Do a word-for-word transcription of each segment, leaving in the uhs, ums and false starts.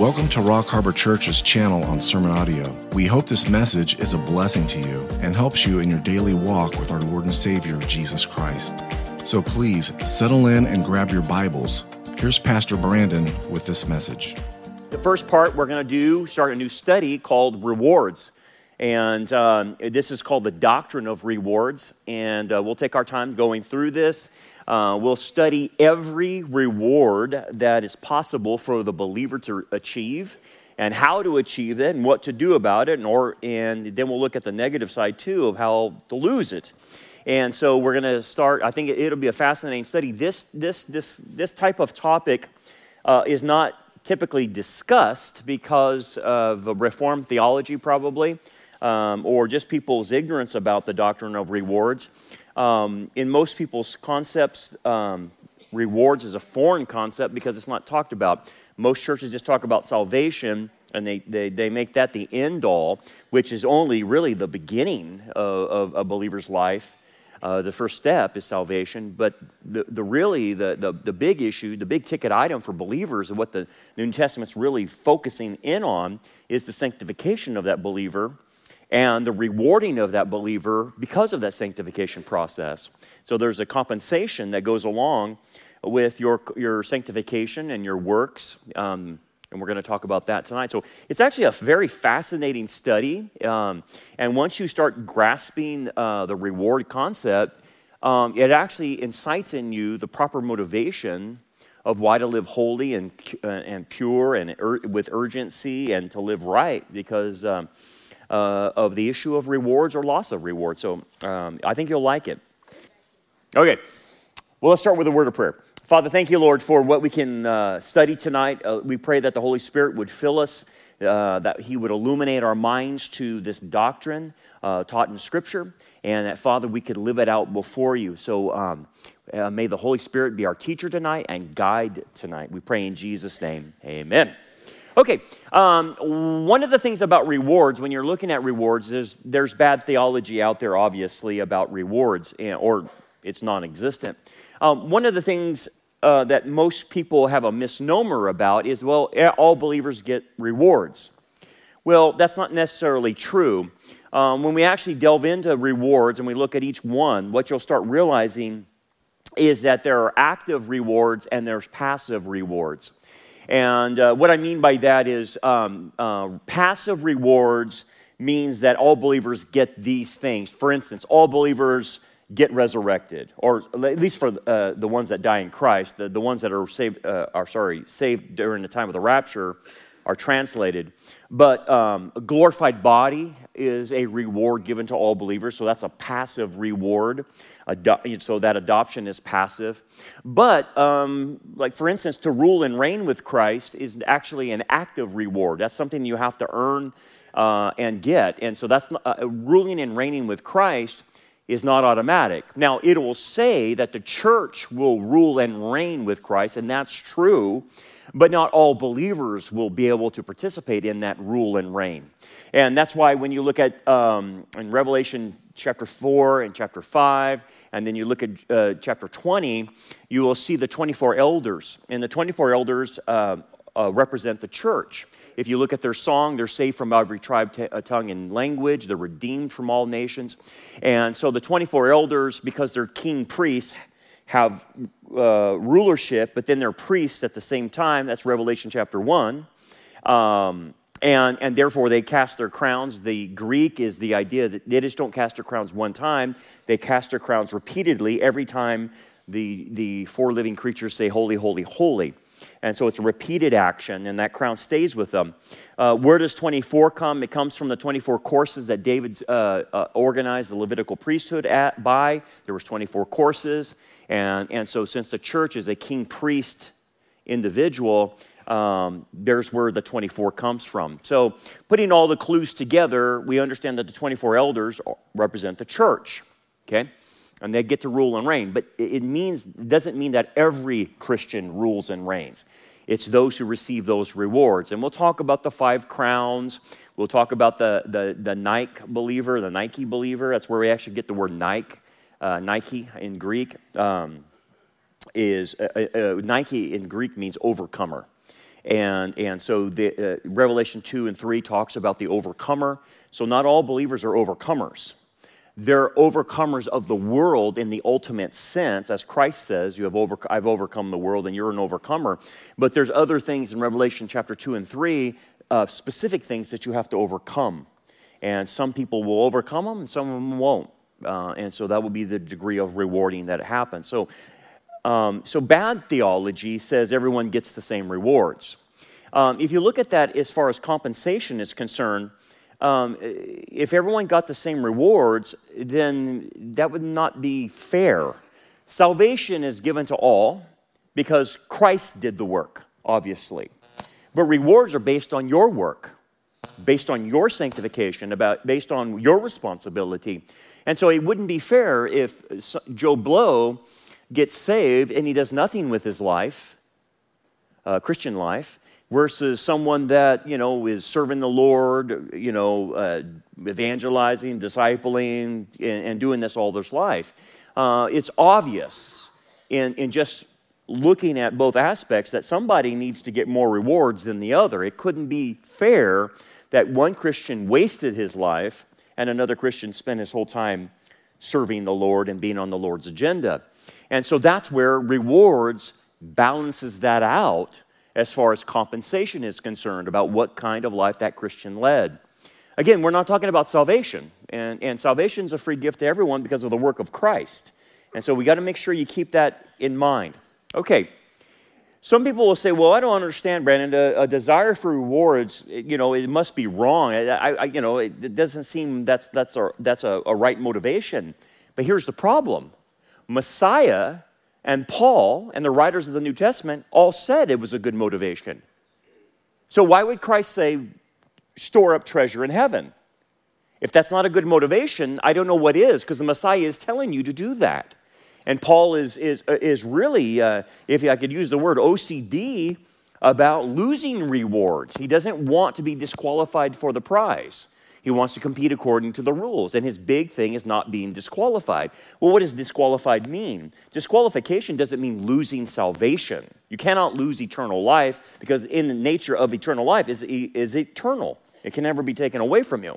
Welcome to Rock Harbor Church's channel on Sermon Audio. We hope this message is a blessing to you and helps you in your daily walk with our Lord and Savior, Jesus Christ. So please, settle in and grab your Bibles. Here's Pastor Brandon with this message. The first part we're going to do, start a new study called Rewards. And um, this is called the Doctrine of Rewards. And uh, we'll take our time going through this. Uh, we'll study every reward that is possible for the believer to achieve and how to achieve it and what to do about it. And, or, and then we'll look at the negative side, too, of how to lose it. And so we're going to start, I think it'll be a fascinating study. This this this this type of topic uh, is not typically discussed because of Reformed theology, probably, um, or just people's ignorance about the doctrine of rewards. Um, in most people's concepts, um, rewards is a foreign concept because it's not talked about. Most churches just talk about salvation, and they, they, they make that the end all, which is only really the beginning of, of a believer's life. Uh, the first step is salvation, but the, the really the, the the big issue, the big ticket item for believers, and what the New Testament's really focusing in on, is the sanctification of that believer and the rewarding of that believer because of that sanctification process. So there's a compensation that goes along with your your sanctification and your works, um, and we're going to talk about that tonight. So it's actually a very fascinating study. Um, and once you start grasping uh, the reward concept, um, it actually incites in you the proper motivation of why to live holy and uh, and pure and ur- with urgency and to live right because um, uh, of the issue of rewards or loss of rewards. So um, I think you'll like it. Okay, well, let's start with a word of prayer. Father, thank you, Lord, for what we can uh, study tonight. Uh, we pray that the Holy Spirit would fill us, uh, that he would illuminate our minds to this doctrine uh, taught in Scripture, and that, Father, we could live it out before you. So um, uh, may the Holy Spirit be our teacher tonight and guide tonight. We pray in Jesus' name, amen. Okay, um, one of the things about rewards, when you're looking at rewards, there's, there's bad theology out there, obviously, about rewards, and, or it's non-existent. Um, one of the things Uh, that most people have a misnomer about is, well, all believers get rewards. Well, that's not necessarily true. Um, when we actually delve into rewards and we look at each one, what you'll start realizing is that there are active rewards and there's passive rewards. And uh, what I mean by that is um, uh, passive rewards means that all believers get these things. For instance, all believers get resurrected, or at least for uh, the ones that die in Christ, the, the ones that are saved, uh, are sorry, saved during the time of the rapture, are translated. But um, a glorified body is a reward given to all believers, so that's a passive reward. Ado- so that adoption is passive. But um, like for instance, to rule and reign with Christ is actually an active reward. That's something you have to earn uh, and get, and so that's uh, ruling and reigning with Christ is not automatic. Now, it will say that the church will rule and reign with Christ, and that's true, but not all believers will be able to participate in that rule and reign. And that's why when you look at um, in Revelation chapter four and chapter five, and then you look at uh, chapter twenty, you will see the twenty-four elders. And the twenty-four elders uh, uh, represent the church. If you look at their song, they're saved from every tribe, t- tongue, and language. They're redeemed from all nations. And so the twenty-four elders, because they're king priests, have uh, rulership, but then they're priests at the same time. That's Revelation chapter one. Um, and, and therefore, they cast their crowns. The Greek is the idea that they just don't cast their crowns one time. They cast their crowns repeatedly every time the, the four living creatures say, holy, holy, holy. And so it's a repeated action, and that crown stays with them. Uh, where does twenty-four come? It comes from the twenty-four courses that David uh, uh, organized the Levitical priesthood at, by. There was twenty-four courses. And, and so since the church is a king-priest individual, um, there's where the twenty-four comes from. So putting all the clues together, we understand that the twenty-four elders represent the church, okay? And they get to rule and reign. But it means doesn't mean that every Christian rules and reigns. It's those who receive those rewards. And we'll talk about the five crowns. We'll talk about the the, the Nike believer, the Nike believer. That's where we actually get the word Nike, uh, Nike in Greek. Um, is uh, uh, Nike in Greek means overcomer. And, and so the, uh, Revelation two and three talks about the overcomer. So not all believers are overcomers. They're overcomers of the world in the ultimate sense. As Christ says, you have over, I've overcome the world and you're an overcomer. But there's other things in Revelation chapter two and three, uh, specific things that you have to overcome. And some people will overcome them and some of them won't. Uh, and so that will be the degree of rewarding that it happens. So, um, so bad theology says everyone gets the same rewards. Um, if you look at that as far as compensation is concerned, Um, if everyone got the same rewards, then that would not be fair. Salvation is given to all because Christ did the work, obviously. But rewards are based on your work, based on your sanctification, about based on your responsibility. And so it wouldn't be fair if Joe Blow gets saved and he does nothing with his life, uh, Christian life, versus someone that, you know, is serving the Lord, you know, uh, evangelizing, discipling, and, and doing this all this life. Uh, it's obvious in, in just looking at both aspects that somebody needs to get more rewards than the other. It couldn't be fair that one Christian wasted his life and another Christian spent his whole time serving the Lord and being on the Lord's agenda. And so that's where rewards balances that out as far as compensation is concerned, about what kind of life that Christian led. Again, we're not talking about salvation, and, and salvation is a free gift to everyone because of the work of Christ. And so we got to make sure you keep that in mind. Okay, some people will say, well, I don't understand, Brandon, a, a desire for rewards, you know, it must be wrong. I, I you know, it, it doesn't seem that's, that's, a, that's a, a right motivation. But here's the problem. Messiah and Paul and the writers of the New Testament all said it was a good motivation. So why would Christ say, store up treasure in heaven? If that's not a good motivation, I don't know what is, because the Messiah is telling you to do that. And Paul is, is, is really, uh, if I could use the word O C D, about losing rewards. He doesn't want to be disqualified for the prize. He wants to compete according to the rules, and his big thing is not being disqualified. Well, what does disqualified mean? Disqualification doesn't mean losing salvation. You cannot lose eternal life because in the nature of eternal life is, is eternal. It can never be taken away from you.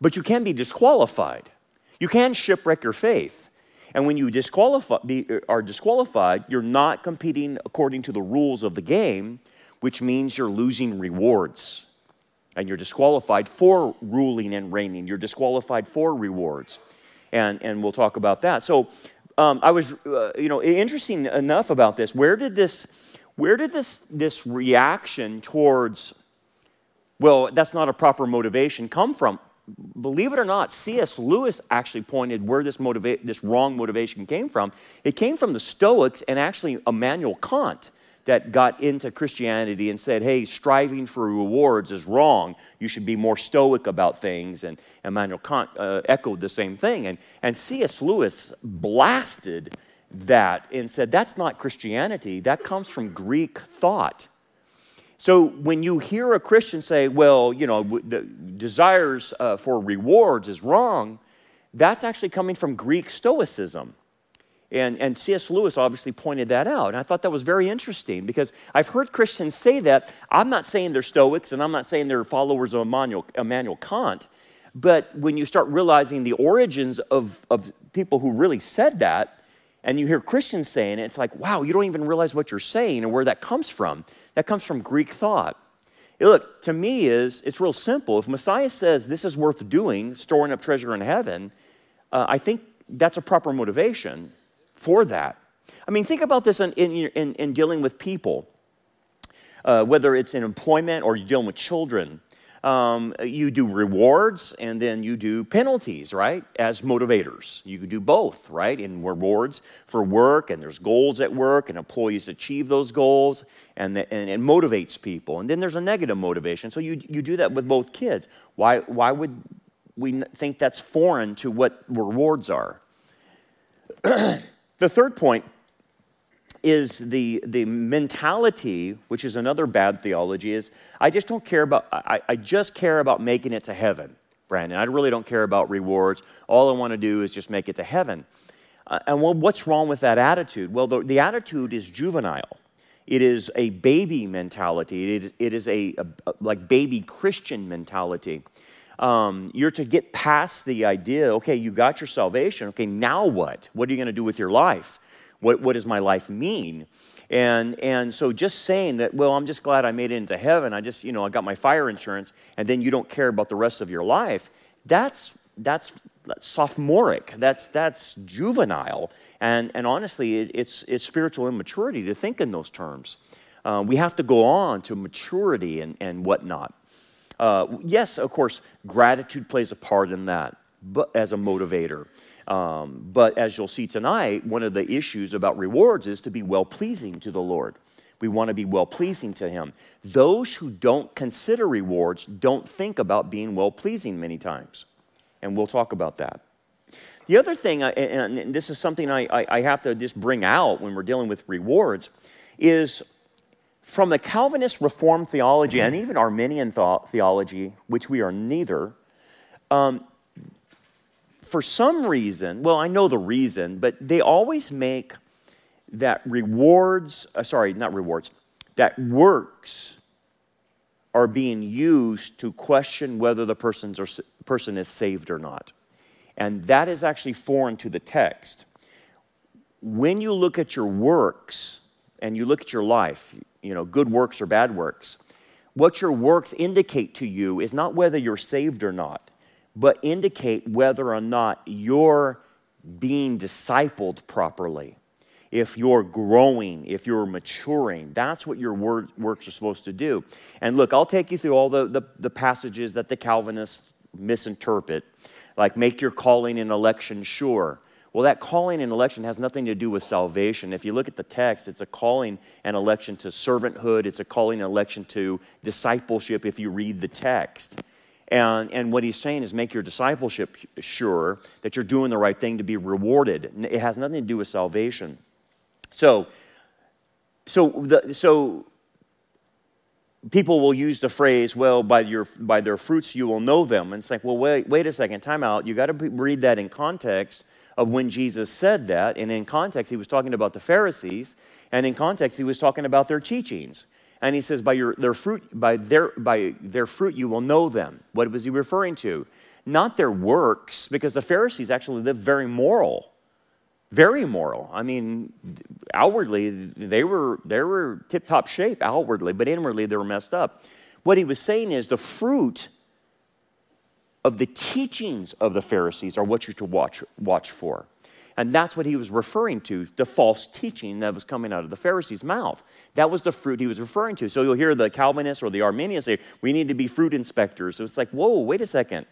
But you can be disqualified. You can shipwreck your faith. And when you disqualify, be, are disqualified, you're not competing according to the rules of the game, which means you're losing rewards. And you're disqualified for ruling and reigning. You're disqualified for rewards. And, and we'll talk about that. So um, I was, uh, you know, interesting enough about this. Where did this, where did this, this reaction towards, well, that's not a proper motivation come from? Believe it or not, C S. Lewis actually pointed where this motiva- this wrong motivation came from. It came from the Stoics and actually Immanuel Kant, that got into Christianity and said, hey, striving for rewards is wrong. You should be more stoic about things. And Immanuel Kant uh, echoed the same thing. And, and C S. Lewis blasted that and said, that's not Christianity. That comes from Greek thought. So when you hear a Christian say, well, you know, the desires uh, for rewards is wrong, that's actually coming from Greek Stoicism. And, and C S. Lewis obviously pointed that out. And I thought that was very interesting because I've heard Christians say that. I'm not saying they're Stoics and I'm not saying they're followers of Immanuel, Immanuel Kant. But when you start realizing the origins of, of people who really said that and you hear Christians saying it, it's like, wow, you don't even realize what you're saying and where that comes from. That comes from Greek thought. Look, to me, is it's real simple. If Messiah says this is worth doing, storing up treasure in heaven, uh, I think that's a proper motivation for that. I mean, think about this in, in, in dealing with people, uh, whether it's in employment or you're dealing with children. Um, you do rewards and then you do penalties, right, as motivators. You can do both, right, in rewards for work, and there's goals at work, and employees achieve those goals, and the, and it motivates people. And then there's a negative motivation. So you, you do that with both kids. Why, why would we think that's foreign to what rewards are? The third point is the the mentality, which is another bad theology, is I just don't care about, I, I just care about making it to heaven, Brandon. I really don't care about rewards. All I want to do is just make it to heaven. Uh, and well, what's wrong with that attitude? Well, the, the attitude is juvenile. It is a baby mentality. It is, it is a, a, a like baby Christian mentality. Um, you're to get past the idea, okay, you got your salvation. Okay, now what? What are you going to do with your life? What what does my life mean? And and so just saying that, well, I'm just glad I made it into heaven. I just, you know, I got my fire insurance, and then you don't care about the rest of your life. That's that's, that's sophomoric. That's that's juvenile. And and honestly, it, it's it's spiritual immaturity to think in those terms. Uh, we have to go on to maturity and and whatnot. Uh, yes, of course, gratitude plays a part in that, but as a motivator. Um, but as you'll see tonight, one of the issues about rewards is to be well-pleasing to the Lord. We want to be well-pleasing to Him. Those who don't consider rewards don't think about being well-pleasing many times, and we'll talk about that. The other thing, and this is something I, I have to just bring out when we're dealing with rewards, is from the Calvinist Reformed theology and even Arminian theology, which we are neither, um, for some reason, well, I know the reason, but they always make that rewards, uh, sorry, not rewards, that works are being used to question whether the person's or, person is saved or not. And that is actually foreign to the text. When you look at your works and you look at your life, you know, good works or bad works, what your works indicate to you is not whether you're saved or not, but indicate whether or not you're being discipled properly. If you're growing, if you're maturing, that's what your word, works are supposed to do. And look, I'll take you through all the, the, the passages that the Calvinists misinterpret, like make your calling and election sure. Well, that calling and election has nothing to do with salvation. If you look at the text, it's a calling and election to servanthood. It's a calling and election to discipleship if you read the text. And, and what he's saying is make your discipleship sure that you're doing the right thing to be rewarded. It has nothing to do with salvation. So, so, the, so people will use the phrase, well, by your by their fruits you will know them. And it's like, well, wait, wait a second, time out. You got to read that in context of when Jesus said that. And in context, he was talking about the Pharisees. And in context, he was talking about their teachings. And he says, by your their fruit, by their by their fruit you will know them. What was he referring to? Not their works, because the Pharisees actually lived very moral, very moral. I mean, outwardly they were they were tip-top shape outwardly, but inwardly they were messed up. What he was saying is the fruit of the teachings of the Pharisees are what you're to watch watch for. And that's what he was referring to, the false teaching that was coming out of the Pharisees' mouth. That was the fruit he was referring to. So you'll hear the Calvinists or the Arminians say, we need to be fruit inspectors. So it's like, whoa, wait a second.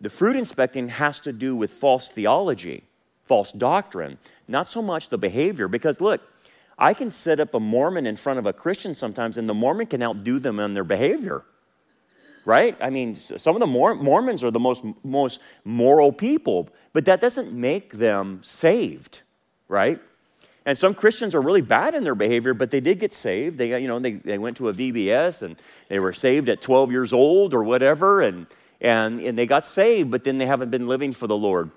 The fruit inspecting has to do with false theology, false doctrine, not so much the behavior. Because look, I can set up a Mormon in front of a Christian sometimes, and the Mormon can outdo them in their behavior. Right? I mean, some of the Mormons are the most most moral people, but that doesn't make them saved, right? And some Christians are really bad in their behavior, but they did get saved. They, you know, they, they went to a V B S and they were saved at twelve years old or whatever, and and and they got saved, but then they haven't been living for the Lord,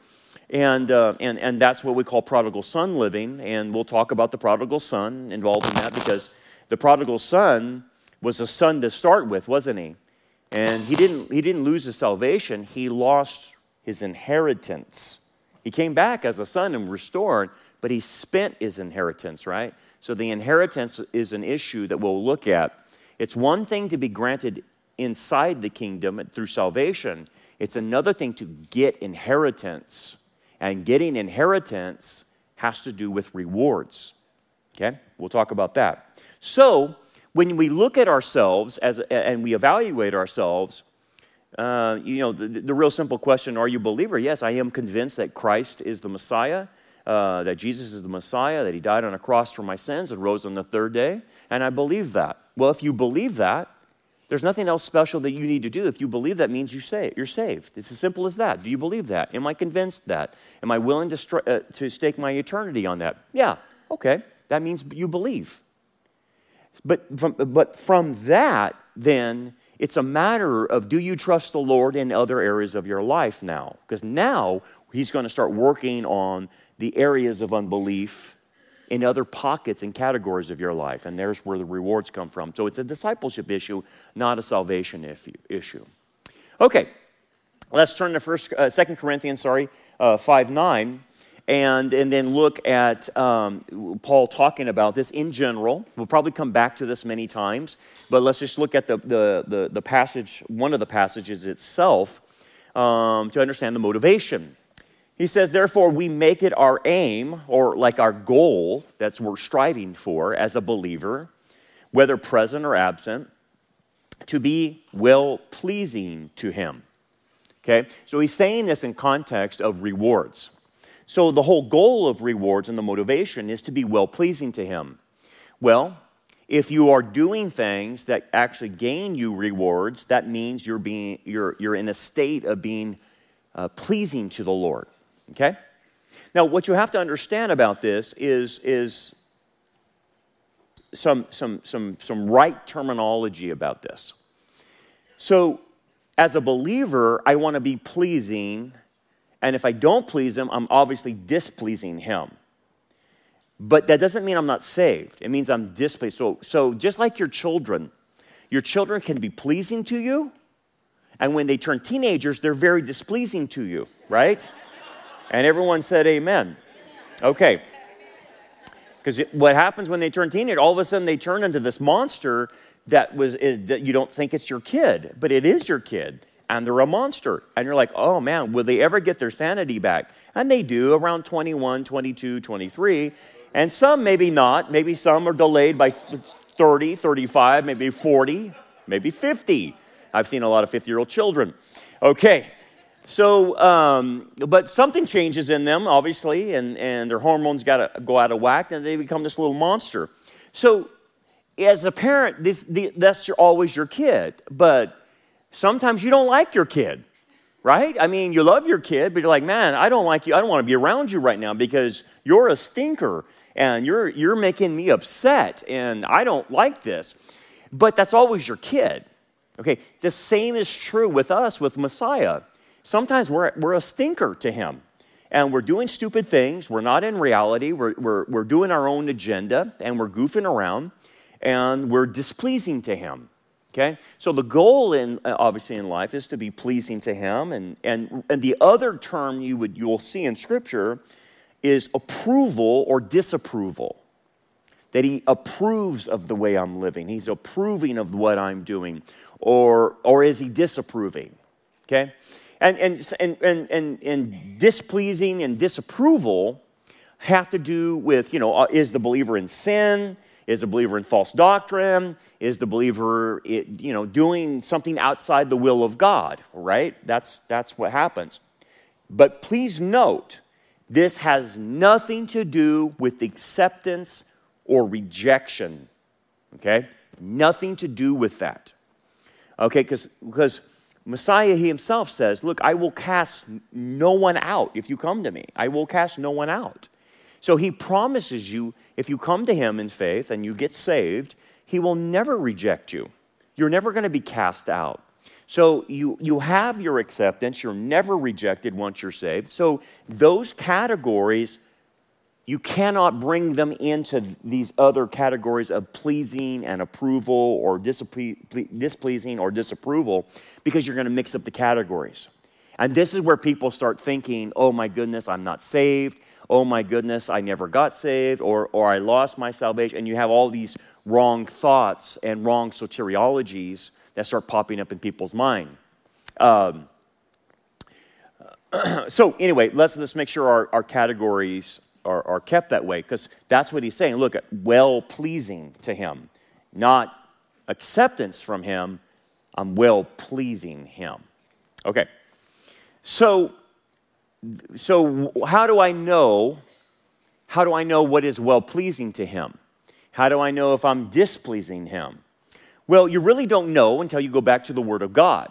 and uh, and and that's what we call prodigal son living. And we'll talk about the prodigal son involved in that, because the prodigal son was a son to start with, wasn't he? And he didn't he didn't lose his salvation. He lost his inheritance. He came back as a son and restored, but he spent his inheritance, right? So the inheritance is an issue that we'll look at. It's one thing to be granted inside the kingdom through salvation. It's another thing to get inheritance. And getting inheritance has to do with rewards. Okay? We'll talk about that. So when we look at ourselves as and we evaluate ourselves, uh, you know, the, the real simple question, are you a believer? Yes, I am convinced that Christ is the Messiah, uh, that Jesus is the Messiah, that he died on a cross for my sins and rose on the third day, and I believe that. Well, if you believe that, there's nothing else special that you need to do. If you believe that, means you say you're saved. It's as simple as that. Do you believe that? Am I convinced that? Am I willing to, str- uh, to stake my eternity on that? Yeah, okay, that means you believe. But from, but from that, then, it's a matter of, do you trust the Lord in other areas of your life now? Because now, he's going to start working on the areas of unbelief in other pockets and categories of your life, and there's where the rewards come from. So it's a discipleship issue, not a salvation issue. Okay, let's turn to First, uh, Second Corinthians, sorry, uh, five nine, and and then look at um, Paul talking about this in general. We'll probably come back to this many times, but let's just look at the the the, the passage, one of the passages itself, um, to understand the motivation. He says, therefore, we make it our aim, or like our goal, that's what we're striving for as a believer, whether present or absent, to be well-pleasing to him. Okay? So he's saying this in context of rewards. So the whole goal of rewards and the motivation is to be well-pleasing to him. Well, if you are doing things that actually gain you rewards, that means you're being you're you're in a state of being uh, pleasing to the Lord. Okay? Now, what you have to understand about this is, is some, some, some, some right terminology about this. So, as a believer, I want to be pleasing, and if I don't please him, I'm obviously displeasing him. But that doesn't mean I'm not saved. It means I'm displeased. So, so just like your children, your children can be pleasing to you, and when they turn teenagers, they're very displeasing to you, right? And everyone said amen. Okay. Because what happens when they turn teenage, all of a sudden they turn into this monster that was is, that you don't think it's your kid, but it is your kid, and they're a monster. And you're like, oh man, will they ever get their sanity back? And they do around twenty-one, twenty-two, twenty-three, and some maybe not. Maybe some are delayed by thirty, thirty-five, maybe forty, maybe fifty. I've seen a lot of fifty-year-old children. Okay. So, um, but something changes in them, obviously, and, and their hormones got to go out of whack, and they become this little monster. So, as a parent, this, the, that's your, always your kid, but sometimes you don't like your kid, right? I mean, you love your kid, but you're like, man, I don't like you. I don't want to be around you right now because you're a stinker, and you're you're making me upset, and I don't like this. But that's always your kid. Okay, the same is true with us, with Messiah. Sometimes we're, we're a stinker to him, and we're doing stupid things. We're not in reality. We're, we're, we're doing our own agenda, and we're goofing around, and we're displeasing to him, okay? So the goal, in obviously, in life is to be pleasing to him, and and, and the other term you would, you'll see in Scripture is approval or disapproval, that he approves of the way I'm living. He's approving of what I'm doing, or or is he disapproving, okay? And and, and and and and displeasing and disapproval have to do with, you know, is the believer in sin? Is the believer in false doctrine? Is the believer, it, you know, doing something outside the will of God, right? That's, that's what happens. But please note, this has nothing to do with acceptance or rejection, okay? Nothing to do with that, okay? Because because... Messiah, he himself says, look, I will cast no one out if you come to me. I will cast no one out. So he promises you, if you come to him in faith and you get saved, he will never reject you. You're never going to be cast out. So you, you have your acceptance. You're never rejected once you're saved. So those categories, you cannot bring them into these other categories of pleasing and approval or displeasing or disapproval, because you're going to mix up the categories. And this is where people start thinking, oh my goodness, I'm not saved. Oh my goodness, I never got saved, or, or I lost my salvation. And you have all these wrong thoughts and wrong soteriologies that start popping up in people's mind. Um, so anyway, let's, let's make sure our, our categories Are, are kept that way, because that's what he's saying. Look, well-pleasing to him, not acceptance from him. I'm well-pleasing him. Okay, so so how do I know? How do I know what is well-pleasing to him? How do I know if I'm displeasing him? Well, you really don't know until you go back to the Word of God.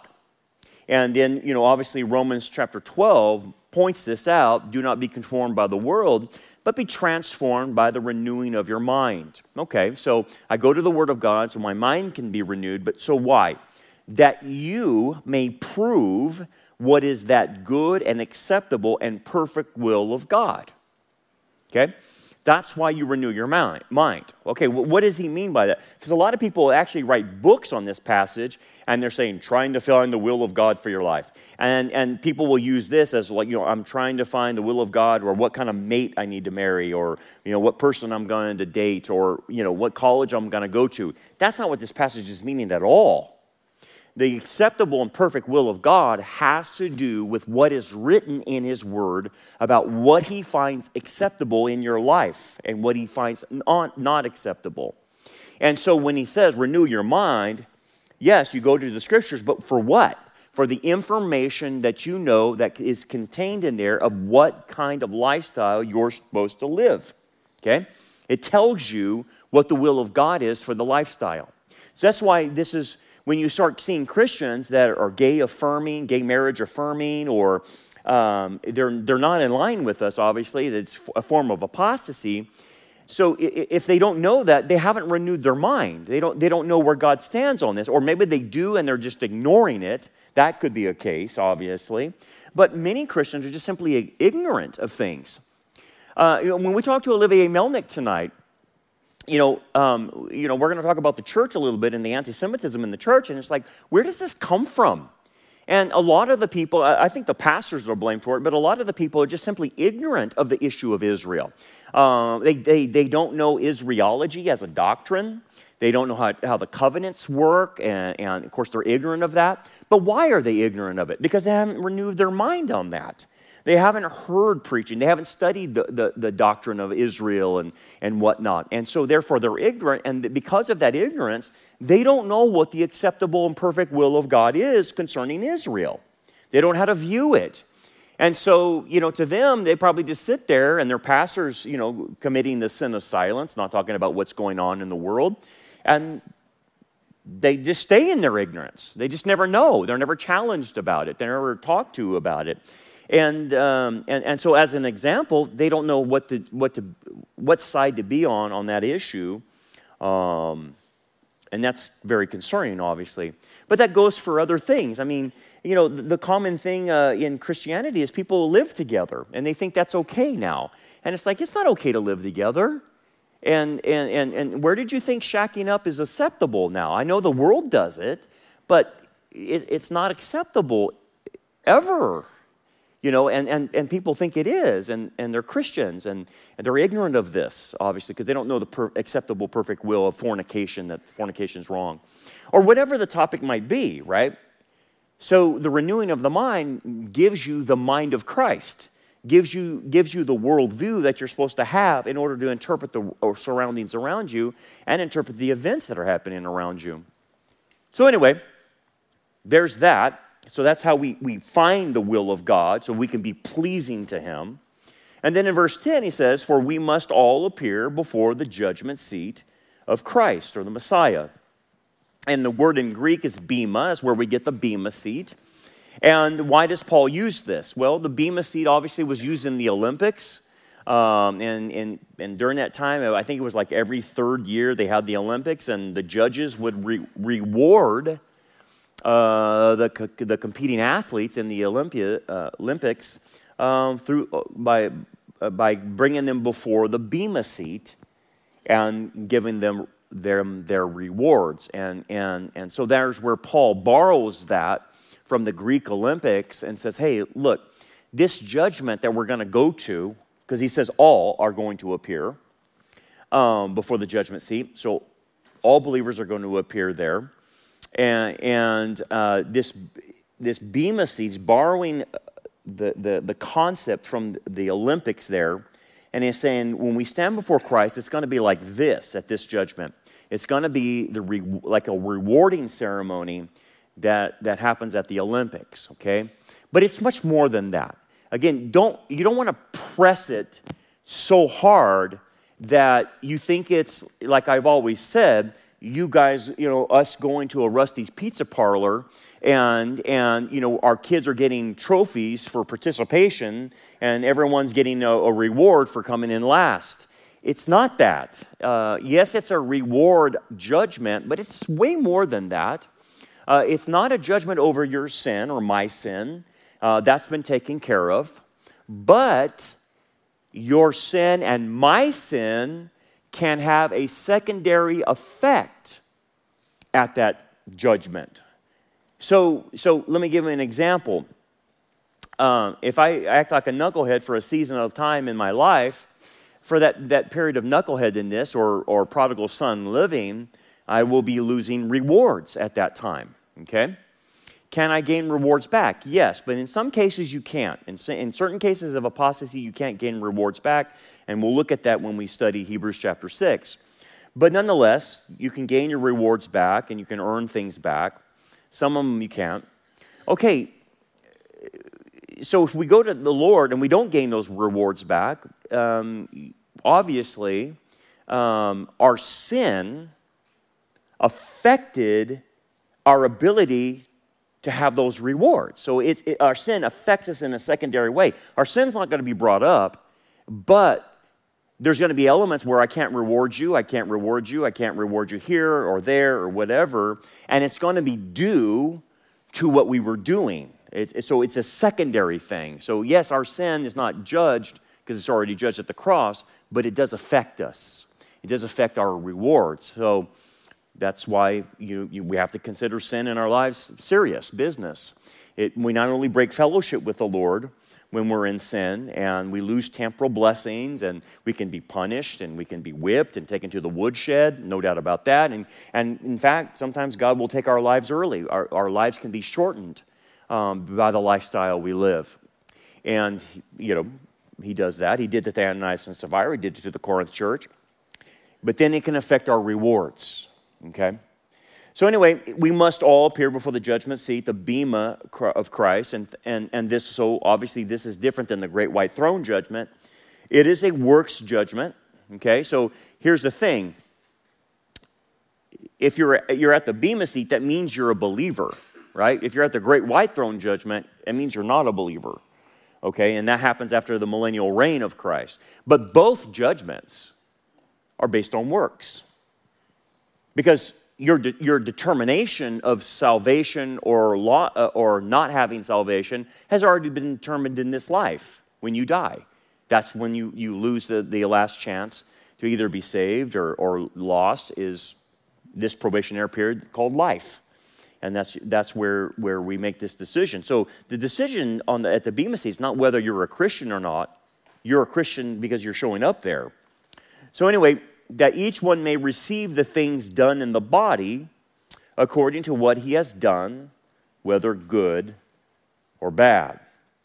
And then, you know, obviously Romans chapter twelve points this out. Do not be conformed by the world, but be transformed by the renewing of your mind. Okay, so I go to the Word of God so my mind can be renewed, but so why? That you may prove what is that good and acceptable and perfect will of God. Okay, That's why you renew your mind. Okay, what does he mean by that? Because a lot of people actually write books on this passage, and they're saying, trying to find the will of God for your life. And and people will use this as, like, you know, I'm trying to find the will of God, or what kind of mate I need to marry, or, you know, what person I'm going to date, or, you know, what college I'm going to go to. That's not what this passage is meaning at all. The acceptable and perfect will of God has to do with what is written in his word about what he finds acceptable in your life and what he finds not acceptable. And so when he says renew your mind, yes, you go to the scriptures, but for what? For the information that you know that is contained in there of what kind of lifestyle you're supposed to live, okay? It tells you what the will of God is for the lifestyle. So that's why this is... When you start seeing Christians that are gay affirming, gay marriage affirming, or um, they're they're not in line with us, obviously, that's a form of apostasy. So if they don't know that, they haven't renewed their mind. They don't they don't know where God stands on this, or maybe they do and they're just ignoring it. That could be a case, obviously. But many Christians are just simply ignorant of things. Uh, when we talked to Olivier Melnick tonight, You know, um, you know, we're going to talk about the church a little bit and the anti-Semitism in the church, and it's like, where does this come from? And a lot of the people, I think the pastors are blamed for it, but a lot of the people are just simply ignorant of the issue of Israel. Uh, they, they they don't know Israelogy as a doctrine. They don't know how, how the covenants work, and, and of course they're ignorant of that. But why are they ignorant of it? Because they haven't renewed their mind on that. They haven't heard preaching. They haven't studied the, the, the doctrine of Israel and, and whatnot. And so therefore they're ignorant. And because of that ignorance, they don't know what the acceptable and perfect will of God is concerning Israel. They don't know how to view it. And so, you know, to them, they probably just sit there and their pastors, you know, committing the sin of silence, not talking about what's going on in the world. And they just stay in their ignorance. They just never know. They're never challenged about it. They're never talked to about it. And, um, and and so, as an example, they don't know what to what to what side to be on on that issue, um, and that's very concerning, obviously. But that goes for other things. I mean, you know, the, the common thing uh, in Christianity is people live together, and they think that's okay now. And it's like, it's not okay to live together. And and and and where did you think shacking up is acceptable now? I know the world does it, but it, it's not acceptable ever. You know, and, and, and people think it is, and, and they're Christians, and, and they're ignorant of this, obviously, because they don't know the per- acceptable, perfect will of fornication, that fornication is wrong, or whatever the topic might be, right? So the renewing of the mind gives you the mind of Christ, gives you gives you the worldview that you're supposed to have in order to interpret the surroundings around you and interpret the events that are happening around you. So anyway, there's that. So that's how we, we find the will of God, so we can be pleasing to him. And then in verse ten, he says, for we must all appear before the judgment seat of Christ, or the Messiah. And the word in Greek is Bema, is where we get the Bema seat. And why does Paul use this? Well, the Bema seat obviously was used in the Olympics. Um, and, and, and during that time, I think it was like every third year they had the Olympics, and the judges would re- reward Uh, the the competing athletes in the Olympia, uh, Olympics um, through by uh, by bringing them before the Bema seat and giving them their their rewards, and and and so there's where Paul borrows that from the Greek Olympics and says, hey, look, this judgment that we're going to go to, because he says all are going to appear um, before the judgment seat, so all believers are going to appear there. And, and uh, this this Bema seat's borrowing the, the, the concept from the Olympics there, and he's saying when we stand before Christ, it's going to be like this at this judgment. It's going to be the re, like a rewarding ceremony that that happens at the Olympics. Okay, but it's much more than that. Again, don't you don't want to press it so hard that you think it's like I've always said. You guys, you know, us going to a Rusty's Pizza Parlor and, and you know, our kids are getting trophies for participation and everyone's getting a, a reward for coming in last. It's not that. Uh, yes, it's a reward judgment, but it's way more than that. Uh, it's not a judgment over your sin or my sin. Uh, that's been taken care of. But your sin and my sin can have a secondary effect at that judgment. So, so let me give you an example. Um, if I act like a knucklehead for a season of time in my life, for that, that period of knuckleheadedness or, or prodigal son living, I will be losing rewards at that time, okay? Can I gain rewards back? Yes, but in some cases you can't. In, in certain cases of apostasy, you can't gain rewards back, and we'll look at that when we study Hebrews chapter six. But nonetheless, you can gain your rewards back, and you can earn things back. Some of them you can't. Okay, so if we go to the Lord and we don't gain those rewards back, um, obviously um, our sin affected our ability to have those rewards. So it's, it, our sin affects us in a secondary way. Our sin's not going to be brought up, but there's going to be elements where I can't reward you, I can't reward you, I can't reward you here or there or whatever, and it's going to be due to what we were doing. It, it, so it's a secondary thing. So yes, our sin is not judged because it's already judged at the cross, but it does affect us. It does affect our rewards. So that's why you, you, we have to consider sin in our lives serious business. It, we not only break fellowship with the Lord when we're in sin, and we lose temporal blessings, and we can be punished, and we can be whipped and taken to the woodshed, no doubt about that. And, and in fact, sometimes God will take our lives early. Our, our lives can be shortened um, by the lifestyle we live. And, you know, he does that. He did that to Ananias and Sapphira. He did it to the Corinth church. But then it can affect our rewards, okay? So anyway, we must all appear before the judgment seat, the Bema of Christ, and, and, and this, so obviously this is different than the great white throne judgment. It is a works judgment, okay? So here's the thing. If you're, you're at the Bema seat, that means you're a believer, right? If you're at the great white throne judgment, it means you're not a believer, okay? And that happens after the millennial reign of Christ. But both judgments are based on works because Your, de- your determination of salvation or law, uh, or not having salvation has already been determined in this life when you die. That's when you, you lose the, the last chance to either be saved or, or lost is this probationary period called life. And that's that's where, where we make this decision. So the decision on the, at the Bema seat is not whether you're a Christian or not. You're a Christian because you're showing up there. So anyway, that each one may receive the things done in the body according to what he has done, whether good or bad.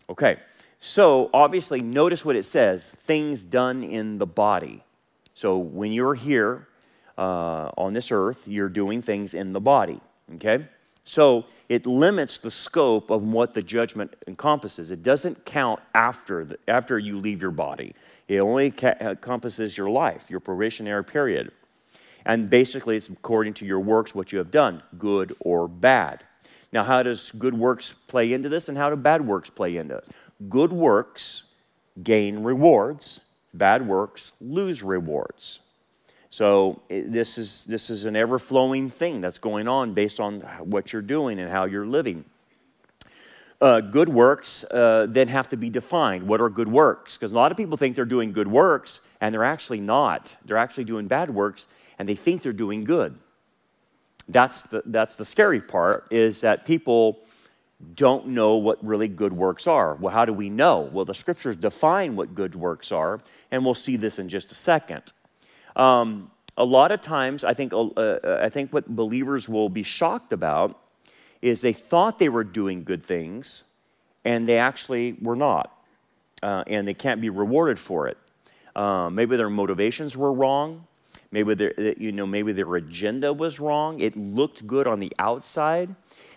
Okay, so obviously notice what it says, things done in the body. So when you're here uh, on this earth, you're doing things in the body, okay? So it limits the scope of what the judgment encompasses. It doesn't count after the, after you leave your body. It only ca- encompasses your life, your probationary period. And basically, it's according to your works, what you have done, good or bad. Now, how does good works play into this, and how do bad works play into this? Good works gain rewards. Bad works lose rewards. So this is this is an ever-flowing thing that's going on based on what you're doing and how you're living. Uh, good works uh, then have to be defined. What are good works? Because a lot of people think they're doing good works, and they're actually not. They're actually doing bad works, and they think they're doing good. That's the that's the scary part, is that people don't know what really good works are. Well, how do we know? Well, the scriptures define what good works are, and we'll see this in just a second. Um, a lot of times, I think, uh, I think what believers will be shocked about is they thought they were doing good things, and they actually were not, uh, and they can't be rewarded for it. Uh, maybe their motivations were wrong. Maybe their, you know, maybe their agenda was wrong. It looked good on the outside,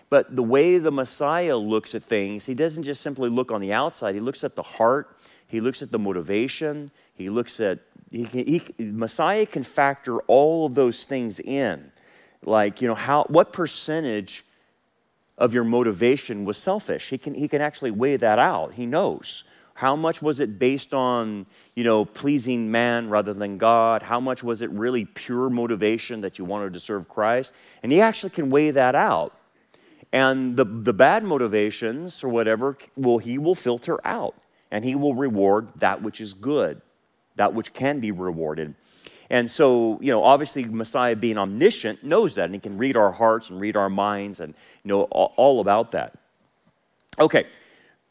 but the way the Messiah looks at things, he doesn't just simply look on the outside. He looks at the heart. He looks at the motivation. He looks at He can, he, Messiah can factor all of those things in, like you know how what percentage of your motivation was selfish. He can he can actually weigh that out. He knows how much was it based on you know pleasing man rather than God. How much was it really pure motivation that you wanted to serve Christ, and he actually can weigh that out. And the the bad motivations or whatever, well, he will filter out. and he will reward that which is good, that which can be rewarded. And so, you know, obviously Messiah being omniscient knows that, and he can read our hearts and read our minds and know all about that. Okay.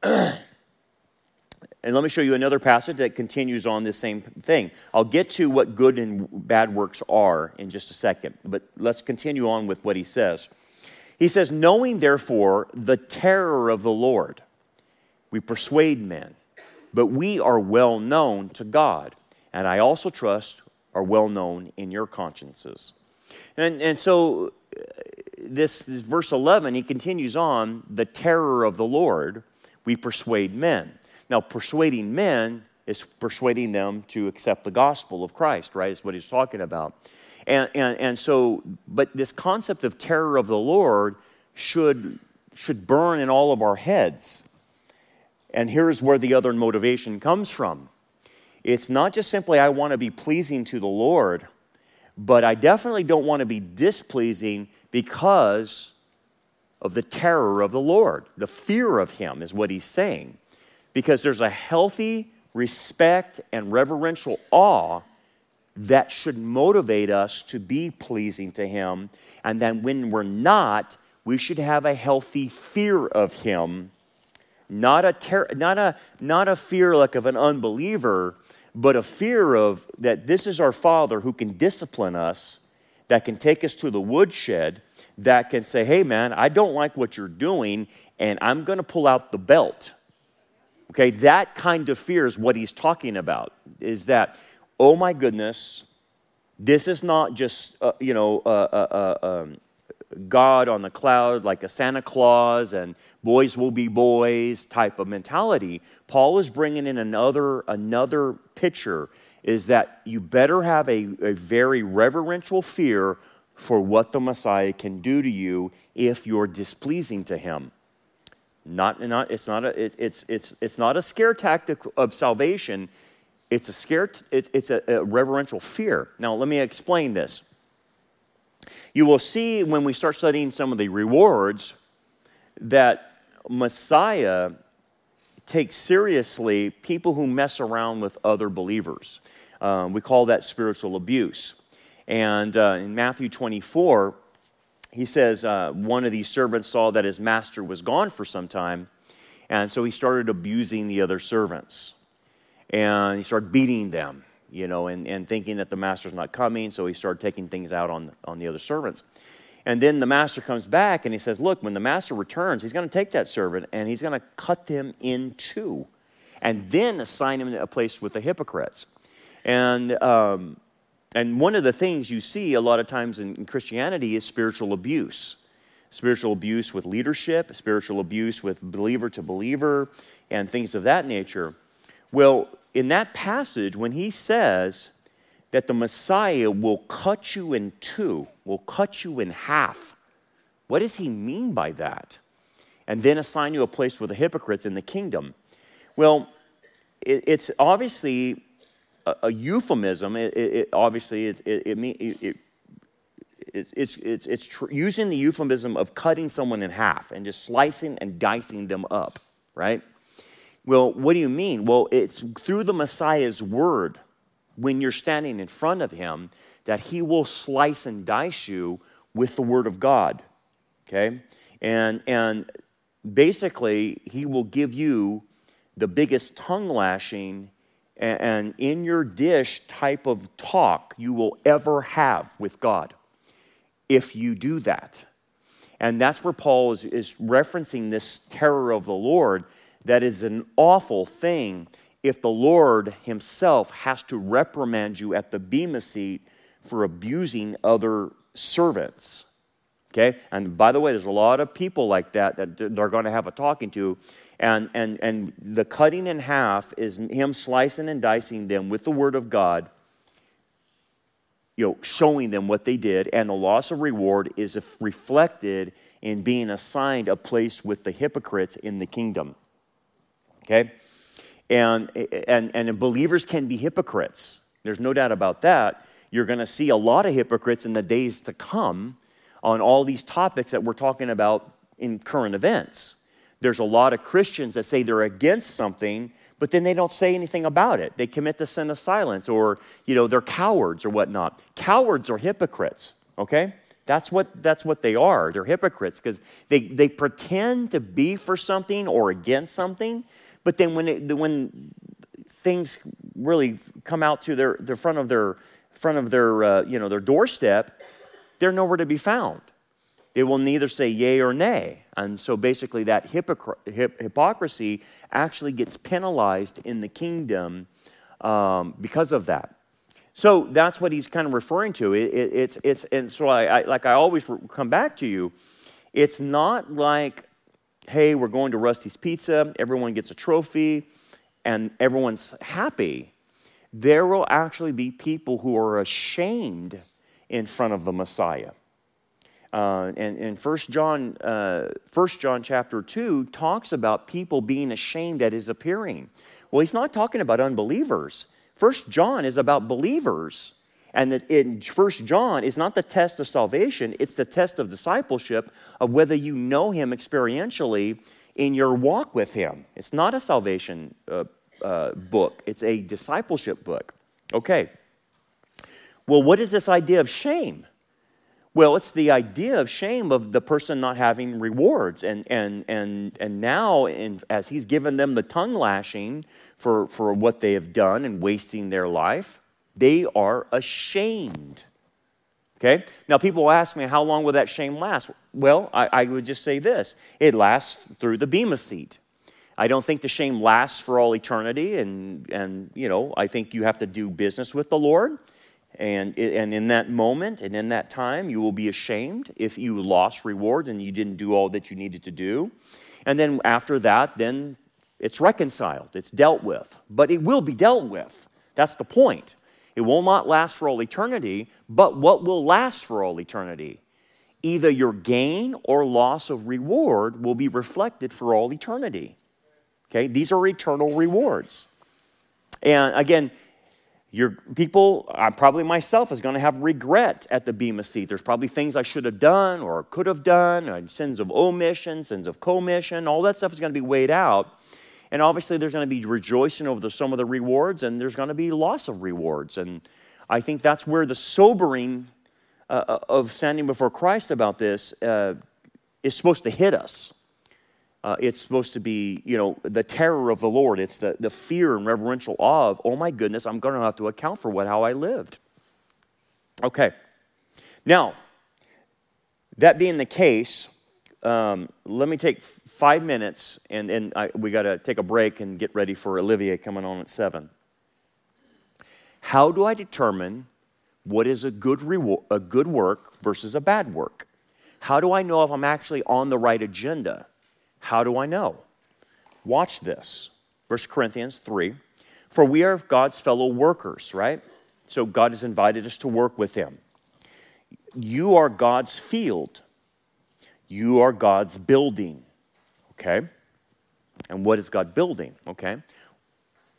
And let me show you another passage that continues on this same thing. I'll get to what good and bad works are in just a second, but let's continue on with what he says. He says, knowing therefore the terror of the Lord, we persuade men, but we are well known to God, and I also trust are well known in your consciences. And, and so this, this verse eleven, he continues on, the terror of the Lord, we persuade men. Now, persuading men is persuading them to accept the gospel of Christ, right? Is what he's talking about. And, and, and so, but this concept of terror of the Lord should, should burn in all of our heads. And here's where the other motivation comes from. It's not just simply I want to be pleasing to the Lord, but I definitely don't want to be displeasing because of the terror of the Lord. The fear of him is what he's saying. Because there's a healthy respect and reverential awe that should motivate us to be pleasing to him. And then when we're not, we should have a healthy fear of him. Not a ter- not a not a fear like of an unbeliever, but a fear of that this is our Father who can discipline us, that can take us to the woodshed, that can say, hey man, I don't like what you're doing, and I'm going to pull out the belt. Okay, that kind of fear is what he's talking about, is that, oh my goodness, this is not just, uh, you know, uh, uh, uh, um, God on the cloud like a Santa Claus and boys will be boys type of mentality. Paul is bringing in another, another picture, is that you better have a, a very reverential fear for what the Messiah can do to you if you're displeasing to him. Not, not, it's not a, it, it's, it's, it's not a scare tactic of salvation. It's a scare. T- it, it's a, a reverential fear. Now, let me explain this. You will see when we start studying some of the rewards that Messiah takes seriously people who mess around with other believers. Um, we call that spiritual abuse. And uh, in Matthew twenty-four. He says uh, one of these servants saw that his master was gone for some time, and so he started abusing the other servants. And he started beating them, you know, and, and thinking that the master's not coming, so he started taking things out on, on the other servants. And then the master comes back, and he says, look, when the master returns, he's going to take that servant, and he's going to cut them in two, and then assign him a place with the hypocrites. And... Um, And one of the things you see a lot of times in Christianity is spiritual abuse. Spiritual abuse with leadership, spiritual abuse with believer to believer, and things of that nature. Well, in that passage, when he says that the Messiah will cut you in two, will cut you in half, what does he mean by that? And then assign you a place with the hypocrites in the kingdom. Well, it's obviously... a euphemism, it, it, obviously, it, it, it, it, it, it's it's it's tr- using the euphemism of cutting someone in half and just slicing and dicing them up, right? Well, what do you mean? Well, it's through the Messiah's word, when you're standing in front of him, that he will slice and dice you with the word of God, okay? And and basically, he will give you the biggest tongue lashing and in your dish type of talk you will ever have with God if you do that. And that's where Paul is, is referencing this terror of the Lord, that is an awful thing if the Lord himself has to reprimand you at the Bema seat for abusing other servants. Okay? And by the way, there's a lot of people like that that they're going to have a talking to. And and and the cutting in half is him slicing and dicing them with the word of God, you know, showing them what they did. And the loss of reward is reflected in being assigned a place with the hypocrites in the kingdom. Okay? And and and believers can be hypocrites. There's no doubt about that. You're going to see a lot of hypocrites in the days to come on all these topics that we're talking about in current events. There's a lot of Christians that say they're against something, but but then they don't say anything about it. They commit the sin of silence, or, you know, they're cowards or whatnot. Cowards are hypocrites, okay? That's what that's what they are. They're hypocrites because they, they pretend to be for something or against something, but then when it, when things really come out to their, the front of their front of their uh, you know, their doorstep, they're nowhere to be found. They will neither say yay or nay, and so basically that hypocr- hip- hypocrisy actually gets penalized in the kingdom um, because of that. So that's what he's kind of referring to. It, it, it's it's and so I, I like I always re- come back to you. It's not like, hey, we're going to Rusty's Pizza. Everyone gets a trophy, and everyone's happy. There will actually be people who are ashamed in front of the Messiah. Uh, and and First John, uh, First John chapter two talks about people being ashamed at his appearing. Well, he's not talking about unbelievers. First John is about believers, and in First John is not the test of salvation, it's the test of discipleship, of whether you know him experientially in your walk with him. It's not a salvation uh, uh, book, it's a discipleship book. Okay, well, what is this idea of shame? Well, it's the idea of shame of the person not having rewards, and and and and now in, as he's given them the tongue lashing for, for what they have done and wasting their life, they are ashamed. Okay? Now, people ask me, how long will that shame last? Well, I, I would just say this. It lasts through the Bema seat. I don't think the shame lasts for all eternity, and, and you know, I think you have to do business with the Lord. And and in that moment and in that time, you will be ashamed if you lost reward and you didn't do all that you needed to do. And then after that, then it's reconciled. It's dealt with. But it will be dealt with. That's the point. It will not last for all eternity, but what will last for all eternity? Either your gain or loss of reward will be reflected for all eternity. Okay? These are eternal rewards. And again, your people, I probably myself, is going to have regret at the Bema seat. There's probably things I should have done or could have done, sins of omission, sins of commission, all that stuff is going to be weighed out. And obviously there's going to be rejoicing over the, some of the rewards, and there's going to be loss of rewards. And I think that's where the sobering uh, of standing before Christ about this uh, is supposed to hit us. Uh, it's supposed to be, you know, the terror of the Lord. It's the, the fear and reverential awe of, oh my goodness, I'm going to have to account for what how I lived. Okay. Now, that being the case, um, let me take five minutes, and, and I, we got to take a break and get ready for Olivier coming on at seven. How do I determine what is a good reward, a good work versus a bad work? How do I know if I'm actually on the right agenda? How do I know? Watch this. First Corinthians three. For we are God's fellow workers, right? So God has invited us to work with him. You are God's field. You are God's building, okay? And what is God building, okay?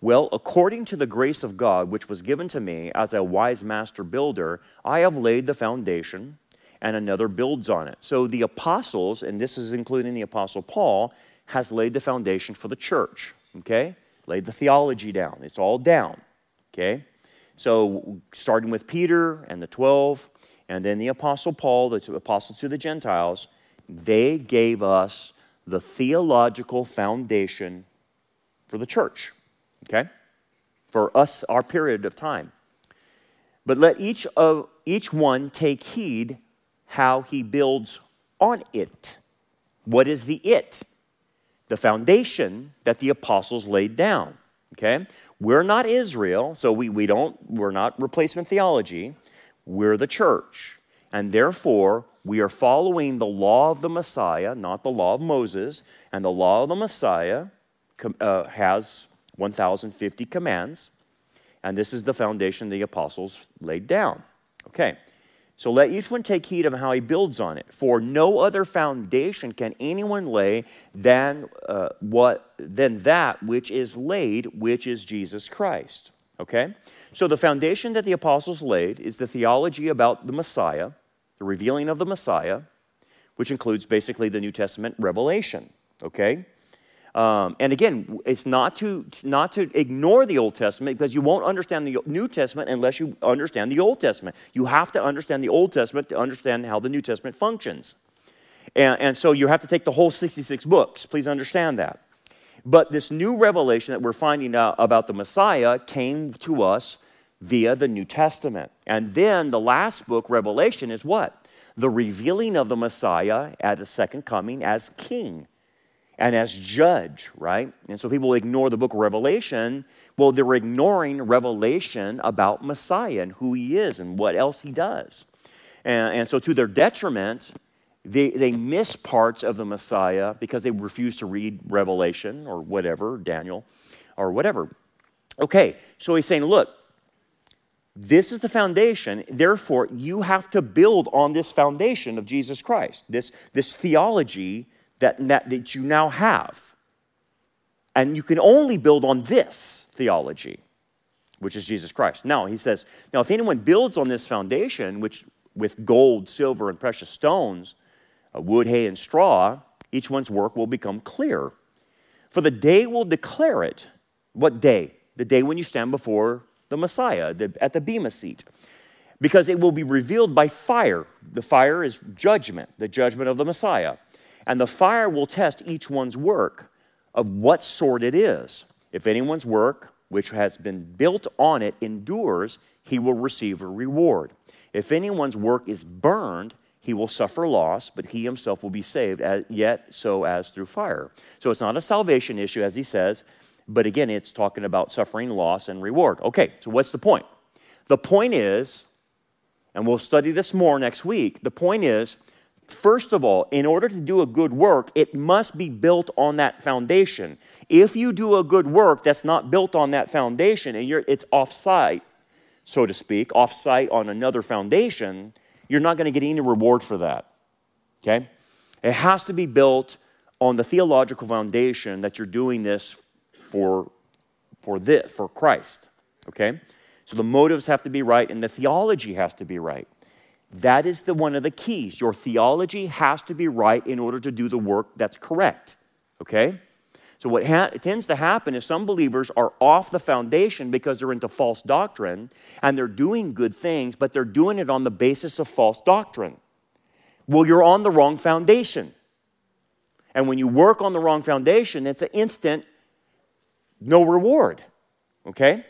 Well, according to the grace of God, which was given to me as a wise master builder, I have laid the foundation, and another builds on it. So the apostles, and this is including the apostle Paul, has laid the foundation for the church, okay? Laid the theology down. It's all down, okay? So starting with Peter and the twelve, and then the apostle Paul, the apostle to the Gentiles, they gave us the theological foundation for the church, okay? For us, our period of time. But let each of each one take heed how he builds on it. What is the it? The foundation that the apostles laid down, okay? We're not Israel, so we, we don't, we're not replacement theology. We're the church, and therefore we are following the law of the Messiah, not the law of Moses, and the law of the Messiah uh, has one thousand fifty commands, and this is the foundation the apostles laid down, okay? So let each one take heed of how he builds on it. For no other foundation can anyone lay than uh, what than that which is laid, which is Jesus Christ. Okay? So the foundation that the apostles laid is the theology about the Messiah, the revealing of the Messiah, which includes basically the New Testament revelation. Okay? Um, and again, it's not to not to ignore the Old Testament, because you won't understand the New Testament unless you understand the Old Testament. You have to understand the Old Testament to understand how the New Testament functions. And, and so you have to take the whole sixty-six books. Please understand that. But this new revelation that we're finding out about the Messiah came to us via the New Testament. And then the last book, Revelation, is what? The revealing of the Messiah at the second coming as king and as judge, right? And so people ignore the book of Revelation. Well, they're ignoring revelation about Messiah and who he is and what else he does. And, and so to their detriment, they, they miss parts of the Messiah because they refuse to read Revelation or whatever, Daniel or whatever. Okay, so he's saying, look, this is the foundation, therefore you have to build on this foundation of Jesus Christ, this, this theology That, that you now have. And you can only build on this theology, which is Jesus Christ. Now, he says, now if anyone builds on this foundation, which with gold, silver, and precious stones, wood, hay, and straw, each one's work will become clear. For the day will declare it. What day? The day when you stand before the Messiah the, at the Bema seat. Because it will be revealed by fire. The fire is judgment, the judgment of the Messiah. And the fire will test each one's work of what sort it is. If anyone's work, which has been built on it, endures, he will receive a reward. If anyone's work is burned, he will suffer loss, but he himself will be saved, yet so as through fire. So it's not a salvation issue, as he says, but again, it's talking about suffering, loss, and reward. Okay, so what's the point? The point is, and we'll study this more next week, the point is, first of all, in order to do a good work, it must be built on that foundation. If you do a good work that's not built on that foundation and you're, it's off-site, so to speak, off-site on another foundation, you're not going to get any reward for that, okay? It has to be built on the theological foundation that you're doing this for, for this, for Christ, okay? So the motives have to be right and the theology has to be right. That is the one of the keys. Your theology has to be right in order to do the work that's correct, okay? So what ha- tends to happen is some believers are off the foundation because they're into false doctrine, and they're doing good things, but they're doing it on the basis of false doctrine. Well, you're on the wrong foundation. And when you work on the wrong foundation, it's an instant no reward, okay?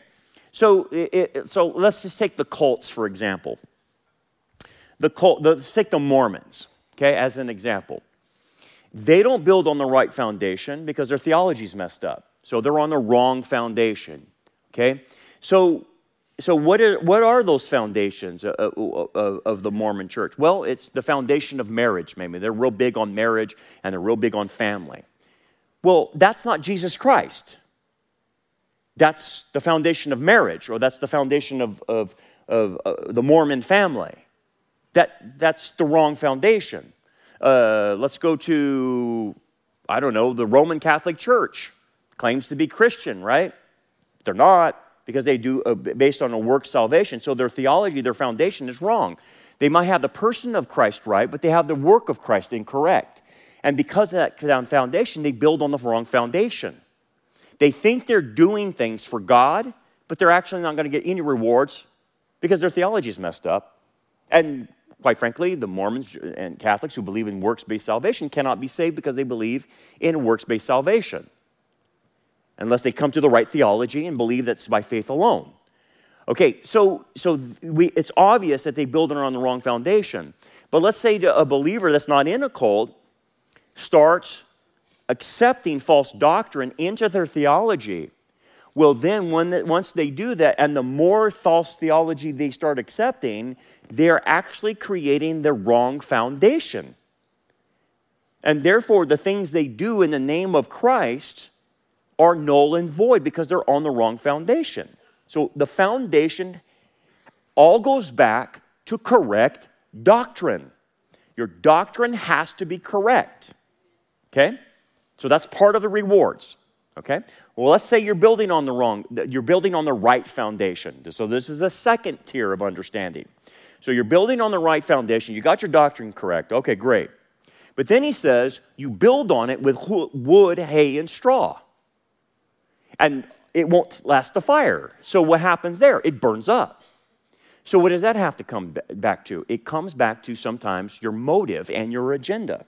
So, it, it, so let's just take the cults, for example. The cult, the sect of Mormons, okay, as an example. They don't build on the right foundation because their theology's messed up. So they're on the wrong foundation, okay? So so what are, what are those foundations of, of, of the Mormon church? Well, it's the foundation of marriage, maybe. They're real big on marriage and they're real big on family. Well, that's not Jesus Christ. That's the foundation of marriage, or that's the foundation of, of, of uh, the Mormon family. That that's the wrong foundation. Uh, let's go to, I don't know, the Roman Catholic Church. Claims to be Christian, right? They're not, because they do uh, based on a work salvation. So their theology, their foundation is wrong. They might have the person of Christ right, but they have the work of Christ incorrect. And because of that foundation, they build on the wrong foundation. They think they're doing things for God, but they're actually not going to get any rewards because their theology is messed up. And quite frankly, the Mormons and Catholics who believe in works-based salvation cannot be saved because they believe in works-based salvation, unless they come to the right theology and believe that's by faith alone. Okay, so so we, it's obvious that they build it on the wrong foundation. But let's say a believer that's not in a cult starts accepting false doctrine into their theology. Well, then when, once they do that, and the more false theology they start accepting, they're actually creating the wrong foundation. And therefore, the things they do in the name of Christ are null and void because they're on the wrong foundation. So the foundation all goes back to correct doctrine. Your doctrine has to be correct, okay? So that's part of the rewards. Okay? Well, let's say you're building on the wrong, you're building on the right foundation. So this is a second tier of understanding. So you're building on the right foundation. You got your doctrine correct. Okay, great. But then he says, you build on it with wood, hay, and straw. And it won't last the fire. So what happens there? It burns up. So what does that have to come back to? It comes back to sometimes your motive and your agenda.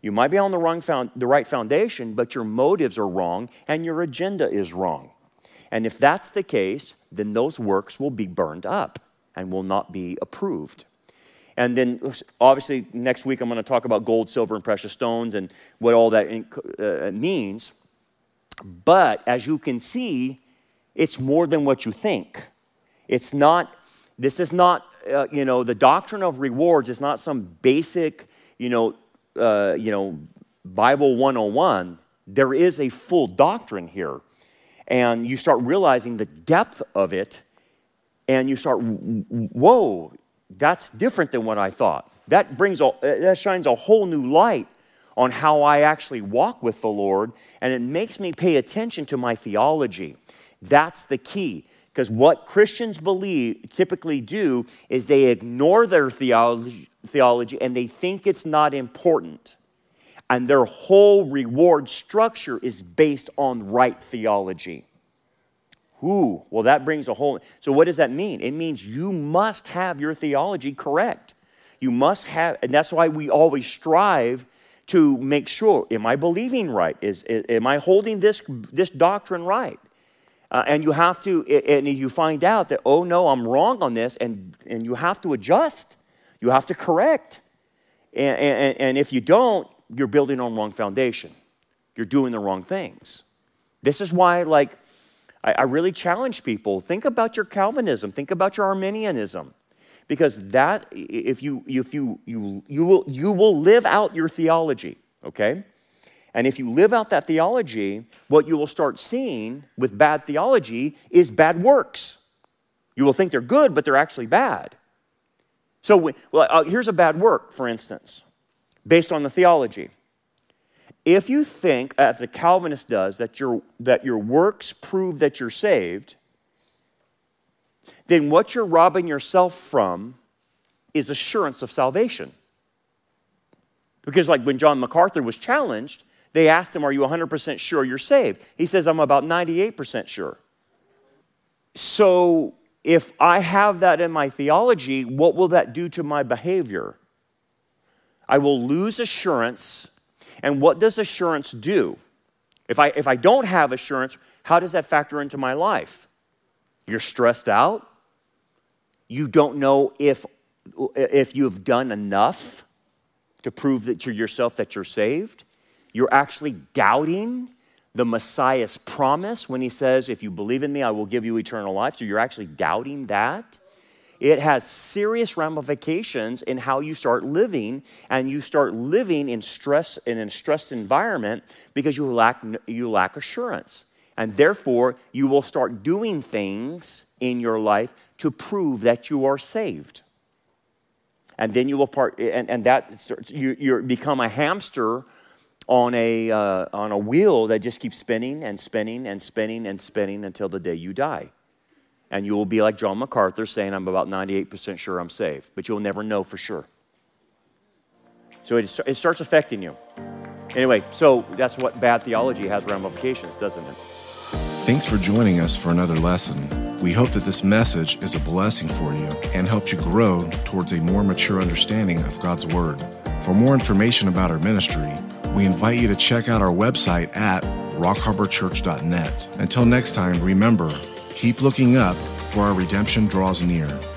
You might be on the wrong found, the right foundation, but your motives are wrong and your agenda is wrong. And if that's the case, then those works will be burned up and will not be approved. And then, obviously, next week I'm going to talk about gold, silver, and precious stones and what all that uh, means. But as you can see, it's more than what you think. It's not, this is not, uh, you know, the doctrine of rewards is not some basic, you know, Uh, you know, Bible one oh one, there is a full doctrine here. And you start realizing the depth of it, and you start, whoa, that's different than what I thought. That brings a, that shines a whole new light on how I actually walk with the Lord, and it makes me pay attention to my theology. That's the key. Because what Christians believe, typically do, is they ignore their theology, theology and they think it's not important. And their whole reward structure is based on right theology. Ooh, well, that brings a whole... So what does that mean? It means you must have your theology correct. You must have... And that's why we always strive to make sure, am I believing right? Is, is am I holding this this doctrine right? Uh, and you have to, and you find out that, oh no, I'm wrong on this, and, and you have to adjust. You have to correct. And, and, and if you don't, you're building on the wrong foundation. You're doing the wrong things. This is why, like, I, I really challenge people, think about your Calvinism, think about your Arminianism, because that, if you, if you, you, you will, you will live out your theology, okay? And if you live out that theology, what you will start seeing with bad theology is bad works. You will think they're good, but they're actually bad. So we, well, uh, here's a bad work, for instance, based on the theology. If you think, as the Calvinist does, that your, that your works prove that you're saved, then what you're robbing yourself from is assurance of salvation. Because like when John MacArthur was challenged, they asked him, are you one hundred percent sure you're saved? He says, I'm about ninety-eight percent sure. So if I have that in my theology, what will that do to my behavior? I will lose assurance. And what does assurance do? If I, if I don't have assurance, how does that factor into my life? You're stressed out. You don't know if, if you've done enough to prove that to yourself that you're saved. You're actually doubting the Messiah's promise when he says, if you believe in me, I will give you eternal life. So you're actually doubting that. It has serious ramifications in how you start living, and you start living in stress in a stressed environment because you lack, you lack assurance. And therefore, you will start doing things in your life to prove that you are saved. And then you will part, and, and that starts, you you become a hamster on a uh, on a wheel that just keeps spinning and spinning and spinning and spinning until the day you die, and you will be like John MacArthur saying, "I'm about ninety-eight percent sure I'm saved," but you'll never know for sure. So it it starts affecting you. Anyway, so that's what bad theology has ramifications, doesn't it? Thanks for joining us for another lesson. We hope that this message is a blessing for you and helps you grow towards a more mature understanding of God's Word. For more information about our ministry, we invite you to check out our website at rock harbor church dot net. Until next time, remember, keep looking up, for our redemption draws near.